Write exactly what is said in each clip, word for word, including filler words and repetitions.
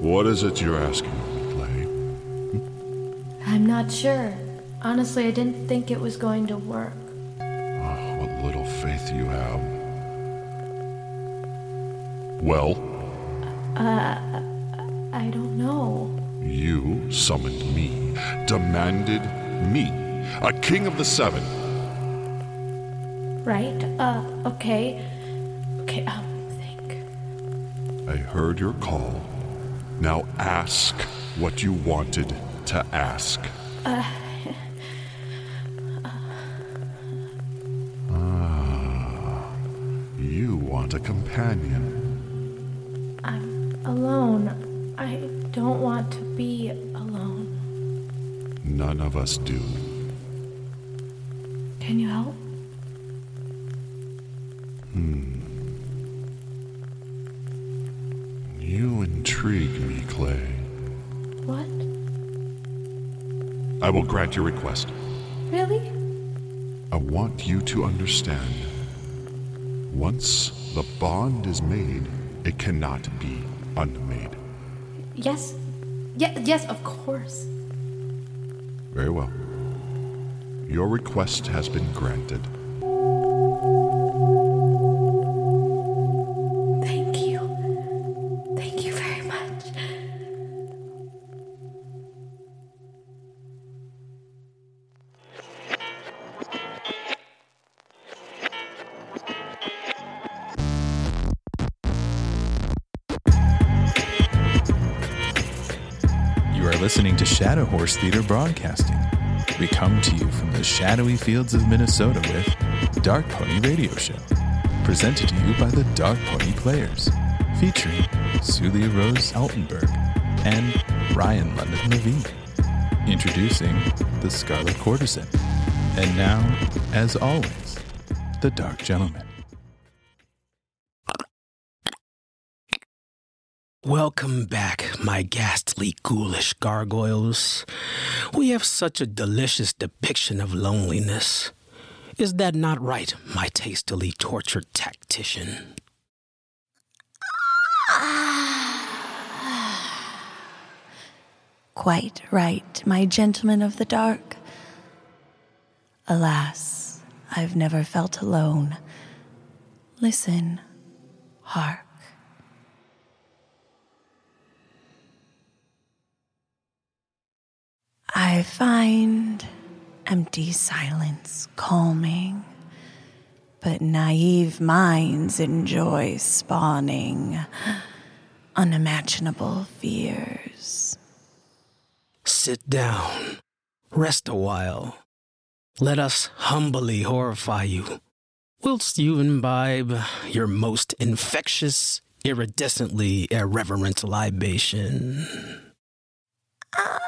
What is it you're asking me to play? I'm not sure. Honestly, I didn't think it was going to work. Oh, what little faith you have. Well? Uh, I don't know. You summoned me, demanded me, a king of the seven. Right, uh, okay. Okay, I'll think. I heard your call. Now ask what you wanted to ask. Uh... Ah, you want a companion. I'm alone. I don't want to be alone. None of us do. Can you help? Hmm. You intrigue me, Clay. What? I will grant your request. Really? I want you to understand. Once the bond is made, it cannot be unmade. Yes. Ye- yes, of course. Very well. Your request has been granted. Listening to Shadow Horse Theater Broadcasting. We come to you from the shadowy fields of Minnesota with Dark Pony Radio Show, presented to you by the Dark Pony Players, featuring Sulia Rose Altenberg and Ryan London Levine, introducing the Scarlet Courtesan, and now, as always, the Dark Gentleman. Welcome back, my ghastly, ghoulish gargoyles. We have such a delicious depiction of loneliness. Is that not right, my tastily tortured tactician? Quite right, my gentleman of the dark. Alas, I've never felt alone. Listen, hark. I find empty silence calming, but naive minds enjoy spawning unimaginable fears. Sit down, rest a while. Let us humbly horrify you, whilst you imbibe your most infectious, iridescently irreverent libation. Ah.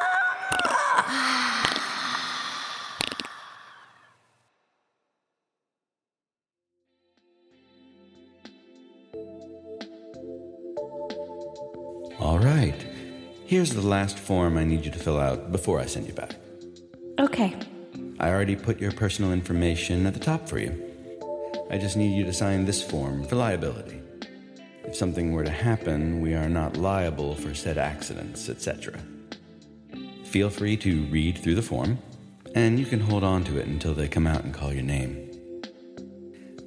All right. Here's the last form I need you to fill out before I send you back. Okay. I already put your personal information at the top for you. I just need you to sign this form for liability. If something were to happen, we are not liable for said accidents, et cetera. Feel free to read through the form, and you can hold on to it until they come out and call your name.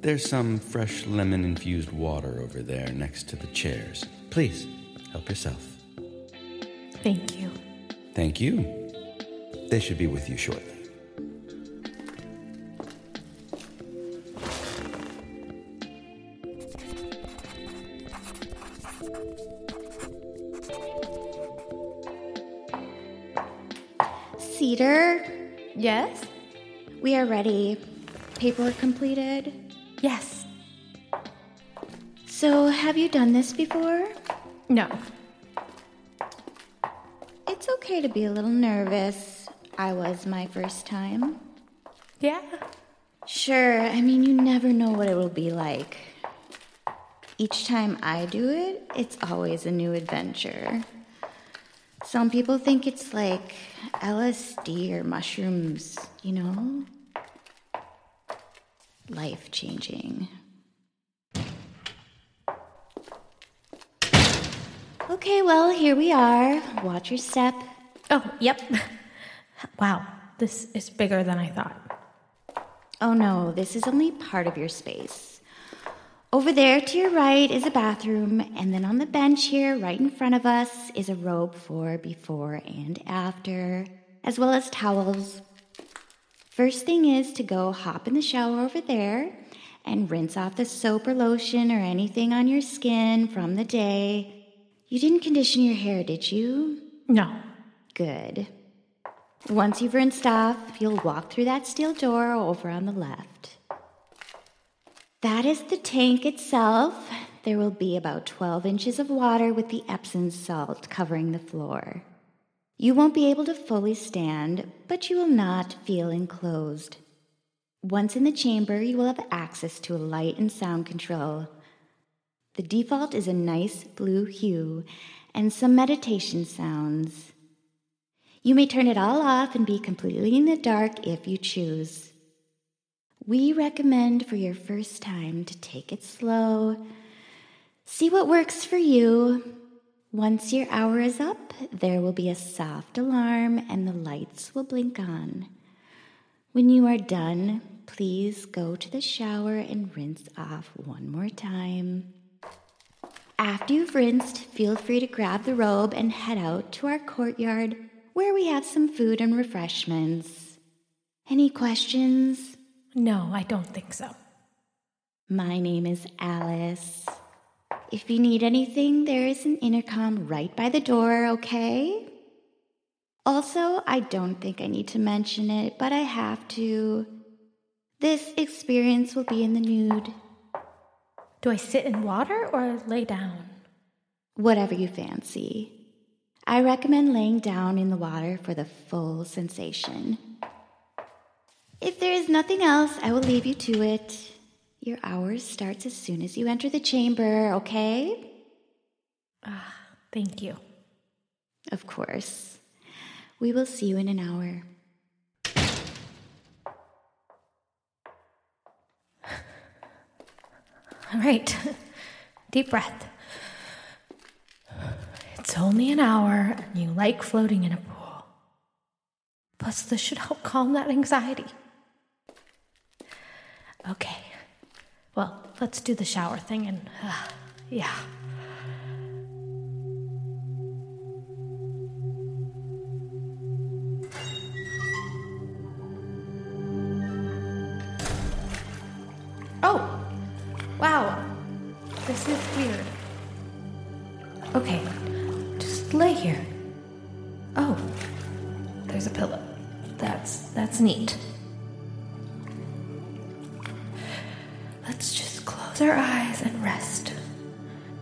There's some fresh lemon-infused water over there next to the chairs. Please. Help yourself. Thank you. Thank you. They should be with you shortly. Cedar? Yes? We are ready. Paperwork completed? Yes. So, have you done this before? No. It's okay to be a little nervous. I was my first time. Yeah? Sure, I mean, you never know what it will be like. Each time I do it, it's always a new adventure. Some people think it's like L S D or mushrooms, you know? Life-changing. Okay, well, here we are. Watch your step. Oh, yep. Wow, this is bigger than I thought. Oh no, this is only part of your space. Over there to your right is a bathroom, and then on the bench here, right in front of us, is a robe for before and after, as well as towels. First thing is to go hop in the shower over there and rinse off the soap or lotion or anything on your skin from the day. You didn't condition your hair, did you? No. Good. Once you've rinsed off, you'll walk through that steel door over on the left. That is the tank itself. There will be about twelve inches of water with the Epsom salt covering the floor. You won't be able to fully stand, but you will not feel enclosed. Once in the chamber, you will have access to a light and sound control. The default is a nice blue hue and some meditation sounds. You may turn it all off and be completely in the dark if you choose. We recommend for your first time to take it slow. See what works for you. Once your hour is up, there will be a soft alarm and the lights will blink on. When you are done, please go to the shower and rinse off one more time. After you've rinsed, feel free to grab the robe and head out to our courtyard, where we have some food and refreshments. Any questions? No, I don't think so. My name is Alice. If you need anything, there is an intercom right by the door, okay? Also, I don't think I need to mention it, but I have to. This experience will be in the nude. Do I sit in water or lay down? Whatever you fancy. I recommend laying down in the water for the full sensation. If there is nothing else, I will leave you to it. Your hour starts as soon as you enter the chamber, okay? Ah, thank you. Of course. We will see you in an hour. All right. Deep breath. It's only an hour, and you like floating in a pool. Plus, this should help calm that anxiety. Okay. Well, let's do the shower thing, and, uh, yeah. Oh! Wow. This is weird. Okay. Lay here. Oh, there's a pillow. That's that's neat. Let's just close our eyes and rest.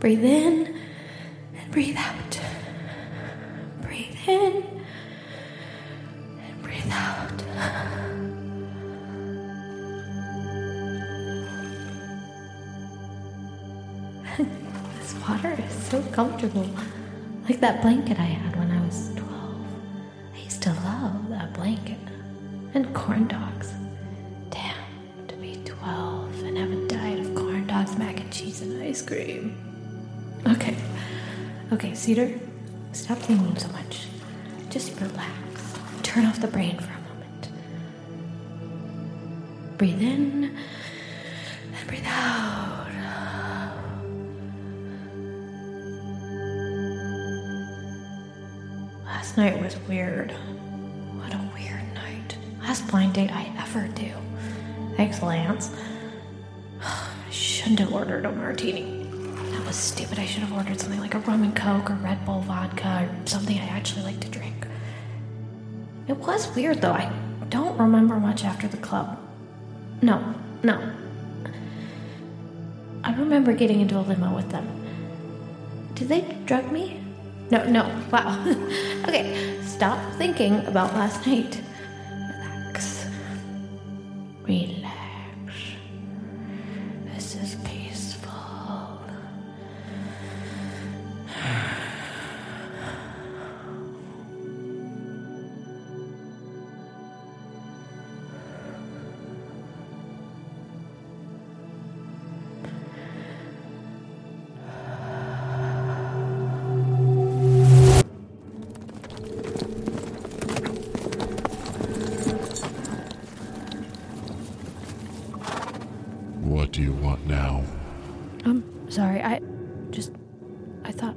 Breathe in and breathe out. Breathe in and breathe out. This water is so comfortable. Like that blanket I had when I was twelve. I used to love that blanket. And corn dogs. Damn, to be twelve and have a diet of corn dogs, mac and cheese, and ice cream. Okay. Okay, Cedar, stop thinking so much. Just relax. Turn off the brain for a moment. Breathe in and breathe out. Last night was weird. What a weird night. Last blind date I ever do. Thanks, Lance. I shouldn't have ordered a martini. That was stupid. I should have ordered something like a rum and coke or Red Bull vodka or something I actually like to drink. It was weird, though. I don't remember much after the club. No, no. I remember getting into a limo with them. Did they drug me? No, no, wow. Okay, stop thinking about last night. Relax. Relax. This is peaceful. I thought...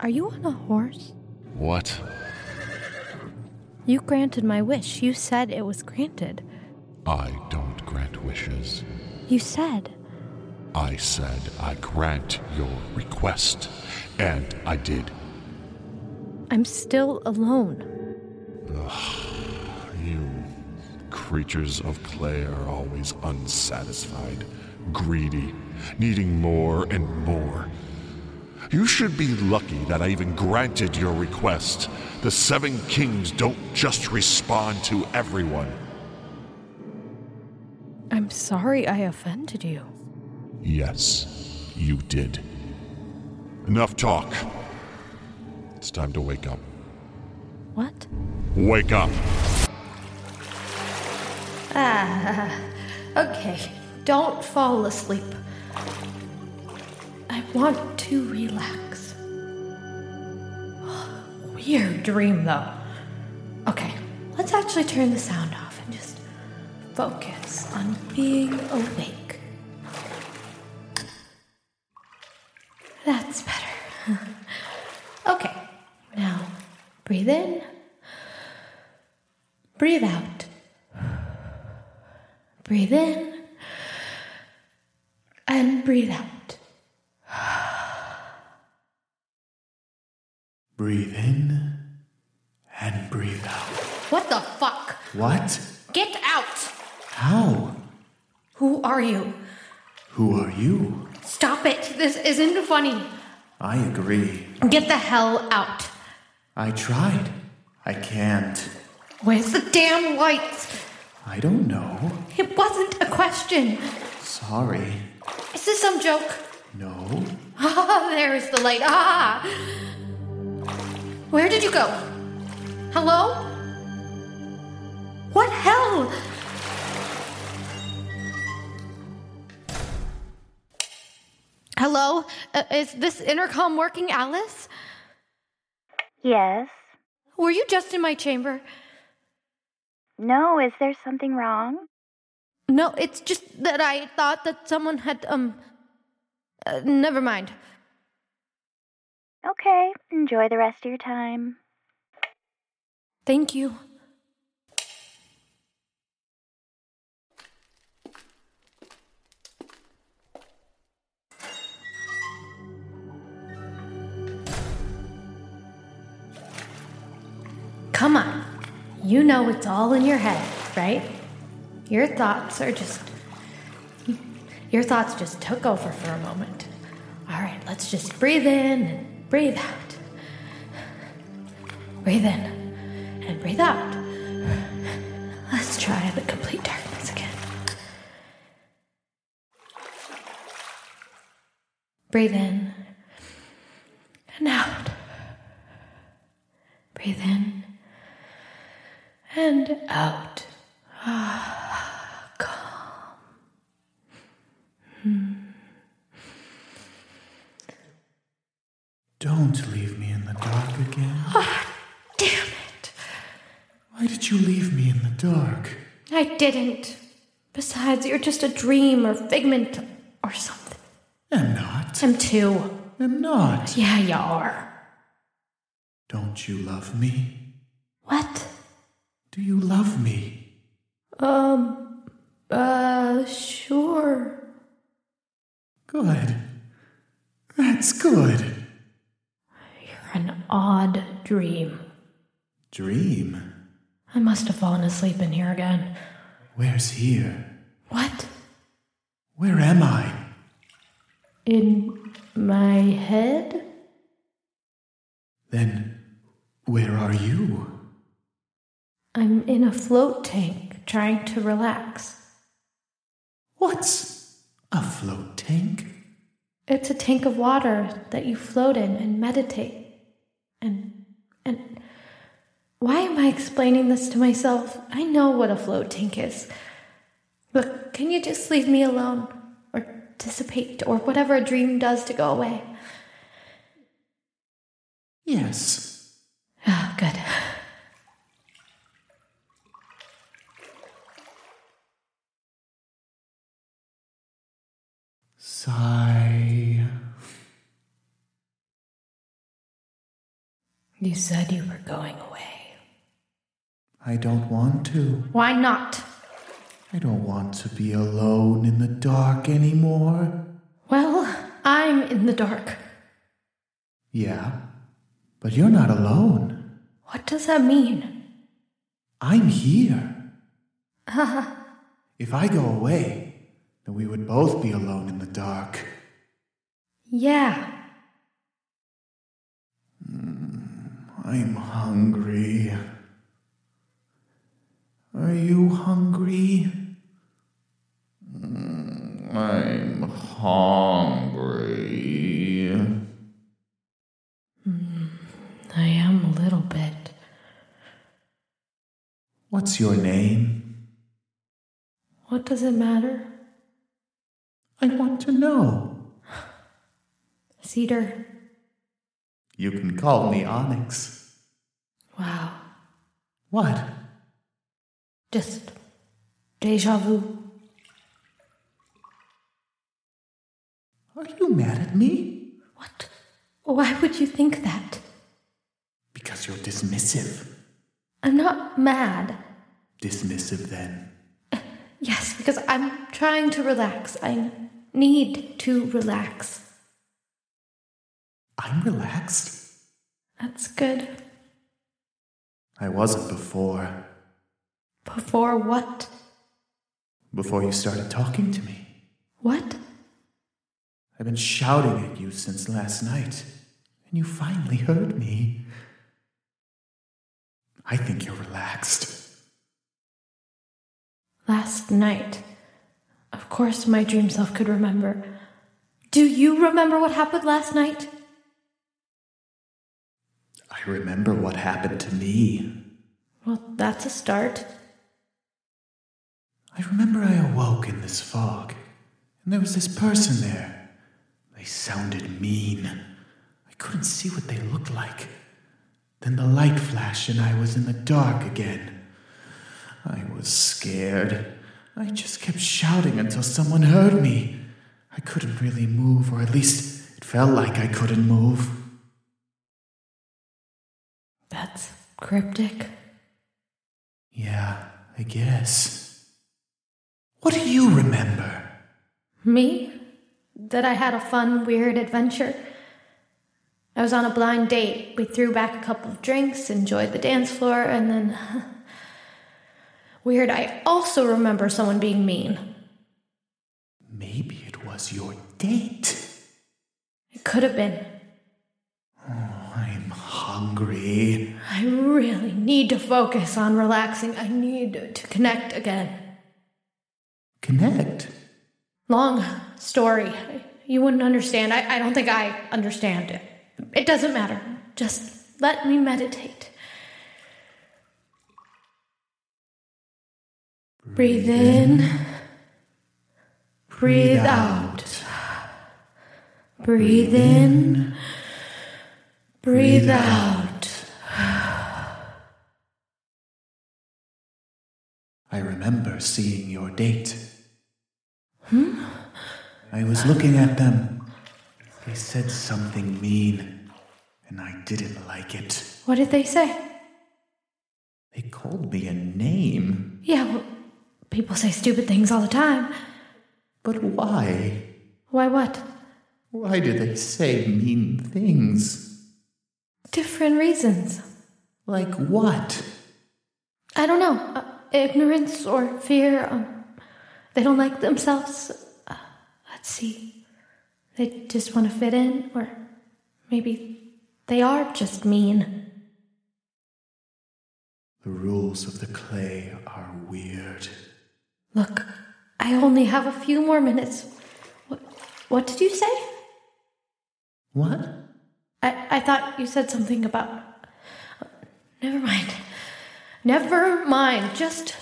Are you on a horse? What? You granted my wish. You said it was granted. I don't grant wishes. You said... I said I grant your request, and I did. I'm still alone. Ugh, you creatures of clay are always unsatisfied, greedy, needing more and more. You should be lucky that I even granted your request. The Seven Kings don't just respond to everyone. I'm sorry I offended you. Yes, you did. Enough talk. It's time to wake up. What? Wake up. Ah, okay. Don't fall asleep. I want to relax. Weird dream, though. Okay, let's actually turn the sound off and just focus on being awake. That's better. Okay, now breathe in, breathe out, breathe in, and breathe out. Breathe in and breathe out. What the fuck? What? Get out! How? Who are you? Who are you? Stop it. This isn't funny. I agree. Get the hell out. I tried. I can't. Where's the damn lights? I don't know. It wasn't a question. Sorry. Is this some joke? No. Ah, there's the light. Ah! Where did you go? Hello? What hell? Hello? Uh, is this intercom working, Alice? Yes. Were you just in my chamber? No, is there something wrong? No, it's just that I thought that someone had, um... Uh, never mind. Okay, enjoy the rest of your time. Thank you. Come on, you know it's all in your head, right? Your thoughts are just... Your thoughts just took over for a moment. All right, let's just breathe in and breathe out. Breathe in and breathe out. Let's try the complete darkness again. Breathe in and out. Breathe in. And out. Ah, calm. Hmm. Don't leave me in the dark again. Ah, damn it. Why did you leave me in the dark? I didn't. Besides, you're just a dream or figment or something. I'm not. I'm too. I'm not. Yeah, you are. Don't you love me? What? Do you love me? Um, uh, sure. Good. That's good. You're an odd dream. Dream? I must have fallen asleep in here again. Where's here? What? Where am I? In my head? Then, where are you? I'm in a float tank, trying to relax. What's a float tank? It's a tank of water that you float in and meditate. And, and, why am I explaining this to myself? I know what a float tank is. Look, can you just leave me alone? Or dissipate, or whatever a dream does to go away? Yes. Oh, good. Sigh. You said you were going away. I don't want to. Why not? I don't want to be alone in the dark anymore. Well, I'm in the dark. Yeah, but you're not alone. What does that mean? I'm here. If I go away, then we would both be alone in the dark. Yeah. I'm hungry. Are you hungry? I'm hungry. I am a little bit. What's your name? What does it matter? I want to know. Cedar. You can call me Onyx. Wow. What? Just déjà vu. Are you mad at me? What? Why would you think that? Because you're dismissive. I'm not mad. Dismissive then. Uh, yes, because I'm trying to relax. I need to relax. I'm relaxed? That's good. I wasn't before. Before what? Before you started talking to me. What? I've been shouting at you since last night, and you finally heard me. I think you're relaxed. Last night. Of course my dream self could remember. Do you remember what happened last night? I remember what happened to me. Well, that's a start. I remember I awoke in this fog, and there was this person there. They sounded mean. I couldn't see what they looked like. Then the light flashed, and I was in the dark again. I was scared. I just kept shouting until someone heard me. I couldn't really move, or at least it felt like I couldn't move. That's cryptic. Yeah, I guess. What do you remember? Me? That I had a fun, weird adventure. I was on a blind date. We threw back a couple of drinks, enjoyed the dance floor, and then... Weird, I also remember someone being mean. Maybe it was your date. It could have been. Hungry. I really need to focus on relaxing. I need to connect again. Connect? Long story. You wouldn't understand. I, I don't think I understand it. It doesn't matter. Just let me meditate. Breathe, breathe in. in. Breathe out. out. Breathe, breathe in. in. Breathe out. I remember seeing your date. Hmm? I was looking at them. They said something mean, and I didn't like it. What did they say? They called me a name. Yeah, well, people say stupid things all the time. But why? Why what? Why do they say mean things? Different reasons. Like what? I don't know. Uh, ignorance or fear. Um, they don't like themselves. Uh, let's see. They just want to fit in, or maybe they are just mean. The rules of the clay are weird. Look, I only have a few more minutes. What, what did you say? What? I, I thought you said something about... Uh, never mind. Never mind. Just...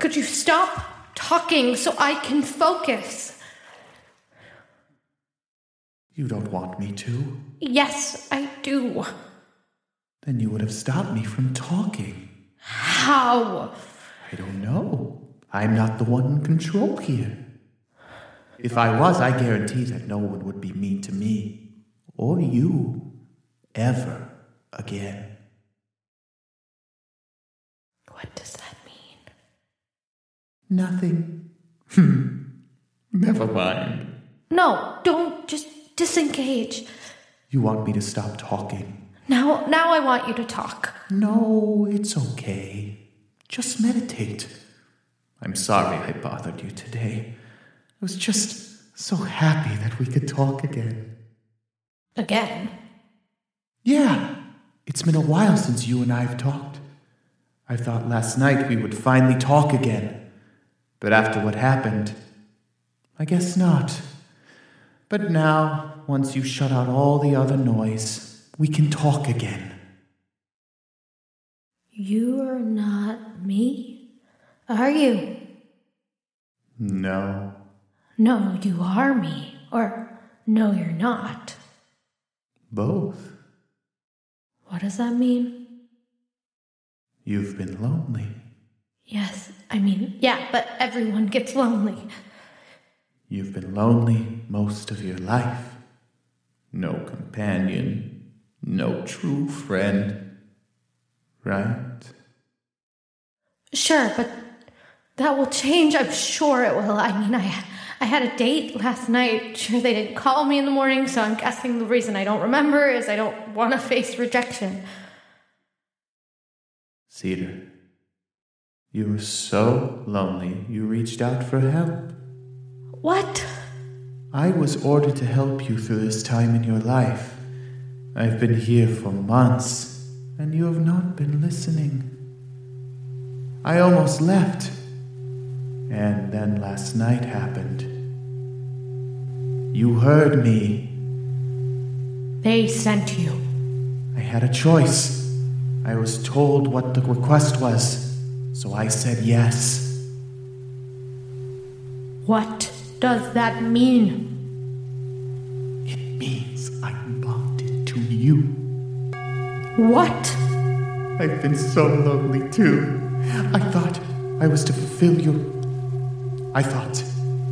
Could you stop talking so I can focus? You don't want me to? Yes, I do. Then you would have stopped me from talking. How? I don't know. I'm not the one in control here. If I was, I guarantee that no one would be mean to me. Or you. Ever. again. What does that mean? Nothing. Hmm. Never mind. No, don't. Just disengage. You want me to stop talking? Now, now I want you to talk. No, it's okay. Just meditate. I'm sorry I bothered you today. I was just so happy that we could talk again. Again? Yeah. It's been a while since you and I have talked. I thought last night we would finally talk again. But after what happened, I guess not. But now, once you shut out all the other noise, we can talk again. You're not me, are you? No. No, you are me, or no, you're not. Both. What does that mean? You've been lonely. Yes, I mean, yeah, but everyone gets lonely. You've been lonely most of your life. No companion, no true friend, right? Sure, but that will change. I'm sure it will. I mean, I I had a date last night. Sure, they didn't call me in the morning, so I'm guessing the reason I don't remember is I don't want to face rejection. Cedar, you were so lonely, you reached out for help. What? I was ordered to help you through this time in your life. I've been here for months, and you have not been listening. I almost left, and then last night happened. You heard me. They sent you. I had a choice. I was told what the request was, so I said yes. What? Does that mean? It means I'm bonded to you. What? I've been so lonely too. I thought I was to fulfill your... I thought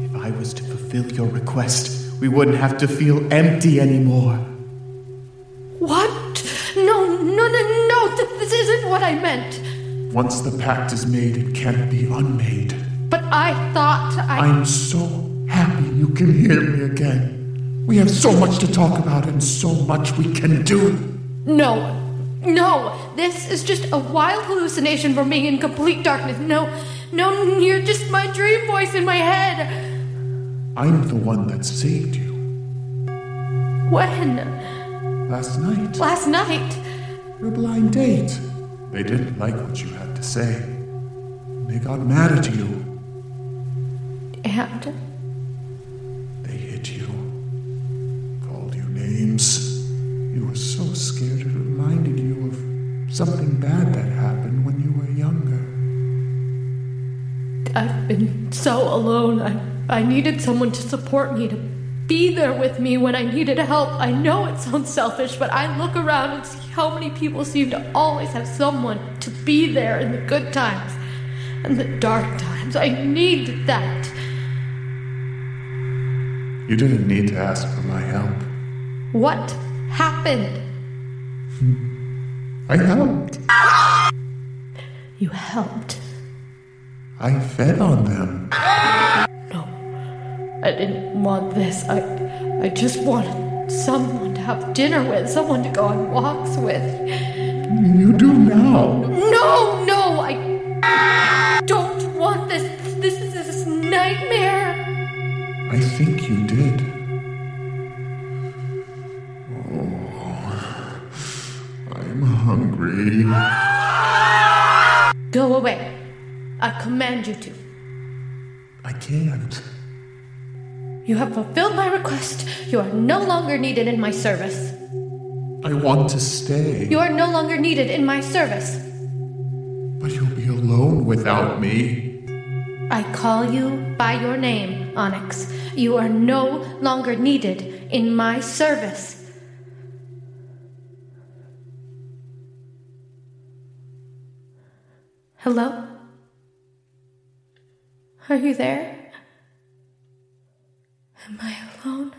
if I was to fulfill your request, we wouldn't have to feel empty anymore. What? No, no, no, no, this isn't what I meant. Once the pact is made, it can't be unmade. But I thought I... I'm so happy you can hear me again. We have so much to talk about and so much we can do. No. No. This is just a wild hallucination from being in complete darkness. No. No, you're just my dream voice in my head. I'm the one that saved you. When? Last night. Last night? Your blind date. They didn't like what you had to say. They got mad at you. And? They hit you, called you names. You were so scared it reminded you of something bad that happened when you were younger. I've been so alone. I, I needed someone to support me, to be there with me when I needed help. I know it sounds selfish, but I look around and see how many people seem to always have someone to be there in the good times and the dark times. I needed that. You didn't need to ask for my help. What happened? I helped. You helped? I fed on them. No, I didn't want this. I, I just wanted someone to have dinner with, someone to go on walks with. You do now. No, no, I don't want this. This is this nightmare. I think you did. Oh, I'm hungry. Go away. I command you to. I can't. You have fulfilled my request. You are no longer needed in my service. I want to stay. You are no longer needed in my service. But you'll be alone without me. I call you by your name. Onyx, you are no longer needed in my service. Hello? Are you there? Am I alone?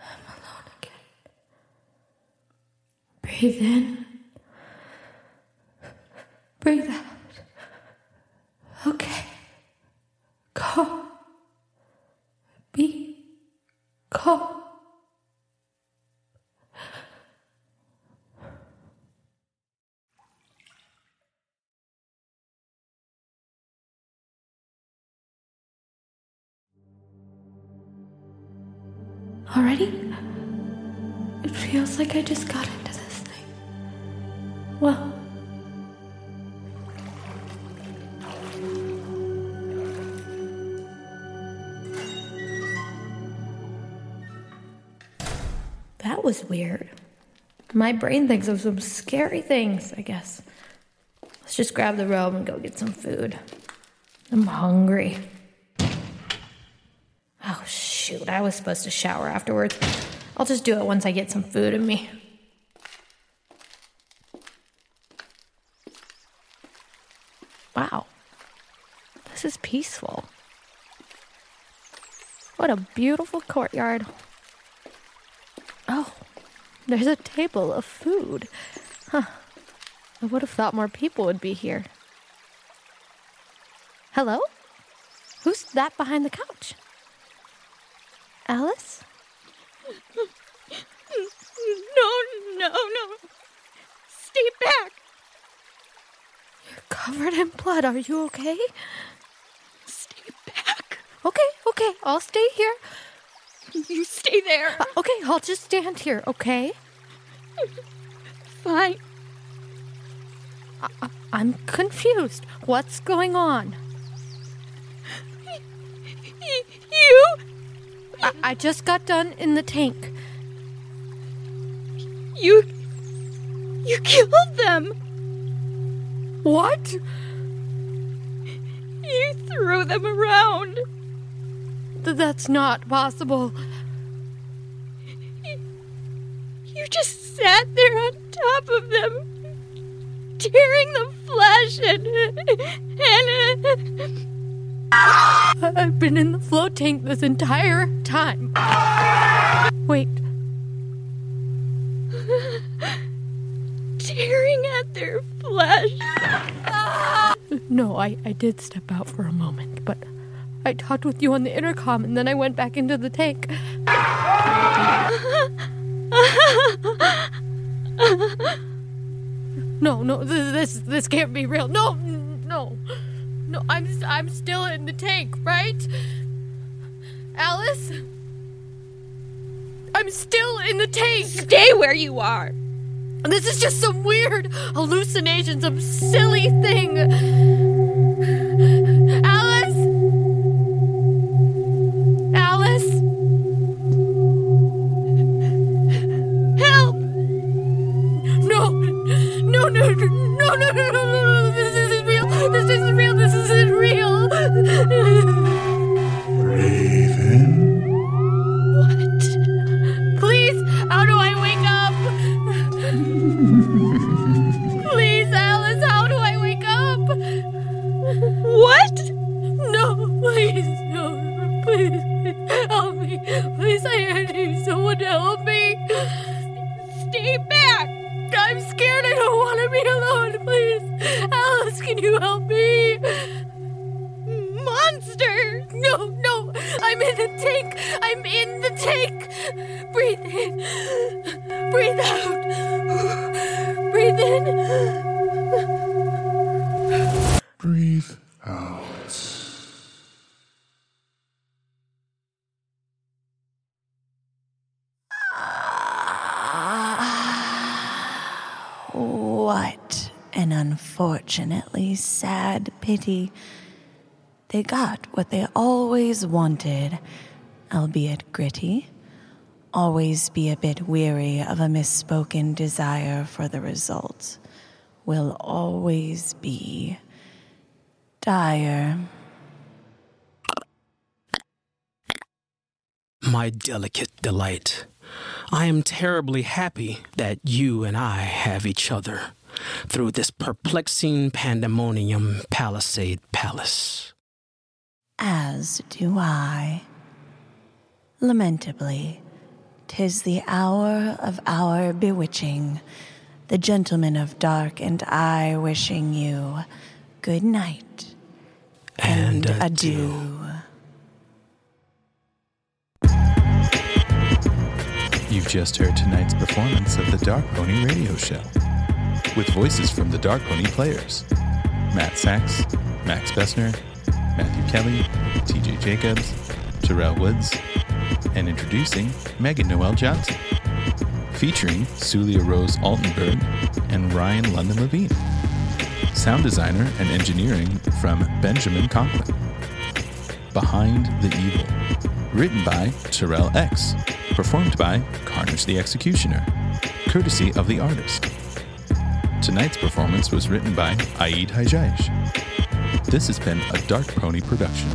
I'm alone again. Breathe in. Breathe out. Okay. Calm. Be calm. Already? It feels like I just got into this thing. Well, that was weird. My brain thinks of some scary things, I guess. Let's just grab the robe and go get some food. I'm hungry. Oh, shoot, I was supposed to shower afterwards. I'll just do it once I get some food in me. Wow. This is peaceful. What a beautiful courtyard. Oh, there's a table of food. Huh. I would have thought more people would be here. Hello? Who's that behind the couch? Alice? No, no, no. Stay back. You're covered in blood. Are you okay? Stay back. Okay, okay. I'll stay here. You stay there. Uh, okay, I'll just stand here, okay? Fine. I- I- I'm confused. What's going on? You... I, I just got done in the tank. You... You killed them! What? You threw them around. Th- that's not possible. You, you just sat there on top of them, tearing the flesh and... and... and I've been in the float tank this entire time. Wait. Tearing at their flesh. No, I, I did step out for a moment, but I talked with you on the intercom and then I went back into the tank. No, no, this this, this can't be real. No, no. No, I'm I'm still in the tank, right? Alice? I'm still in the tank! Stay where you are! And this is just some weird hallucination, some silly thing! Alice? Alice? Help! No! No, no, no, no, no, no, no! This isn't real! This isn't real! This isn't real. Breathe in. What? Please, how do I wake up? Please, Alice, how do I wake up? What? No, please, no, please, help me. Please, I need someone to help me. Stay back. I'm scared. I don't want to be alone. Please, Alice, can you help me? Monster! No, no. I'm in the tank. I'm in the tank. Breathe in. Breathe out. Breathe in. Breathe out. What an unfortunately sad pity. They got what they always wanted, albeit gritty. Always be a bit weary of a misspoken desire for the result. Will always be dire. My delicate delight. I am terribly happy that you and I have each other through this perplexing pandemonium palisade palace. As do I. Lamentably, 'tis the hour of our bewitching, the gentlemen of dark and I wishing you good night and, and adieu. adieu. You've just heard tonight's performance of the Dark Pony Radio Show with voices from the Dark Pony Players, Matt Sachs, Max Bessner, Matthew Kelly, T J Jacobs, Terrell Woods, and introducing Megan Noel Johnson, featuring Sulia Rose Altenberg and Ryan London Levine. Sound designer and engineering from Benjamin Conklin. Behind the Evil, written by Terrell X, performed by Carnage the Executioner, courtesy of the artist. Tonight's performance was written by Aid Haijaij. This has been a Dark Pony production.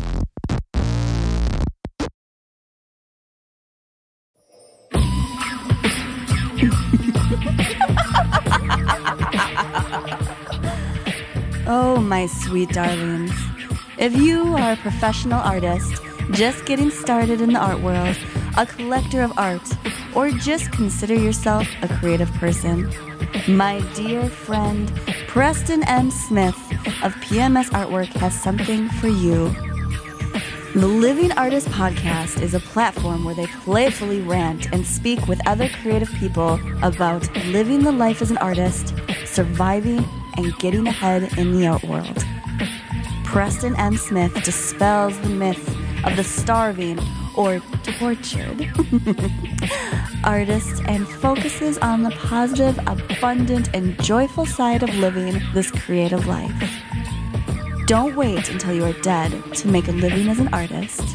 Oh, my sweet darlings. If you are a professional artist, just getting started in the art world, a collector of art, or just consider yourself a creative person, my dear friend, Preston M. Smith of P M S Artwork has something for you. The Living Artist Podcast is a platform where they playfully rant and speak with other creative people about living the life as an artist, surviving, and getting ahead in the art world. Preston M. Smith dispels the myth of the starving or tortured artist and focuses on the positive, abundant, and joyful side of living this creative life. Don't wait until you are dead to make a living as an artist.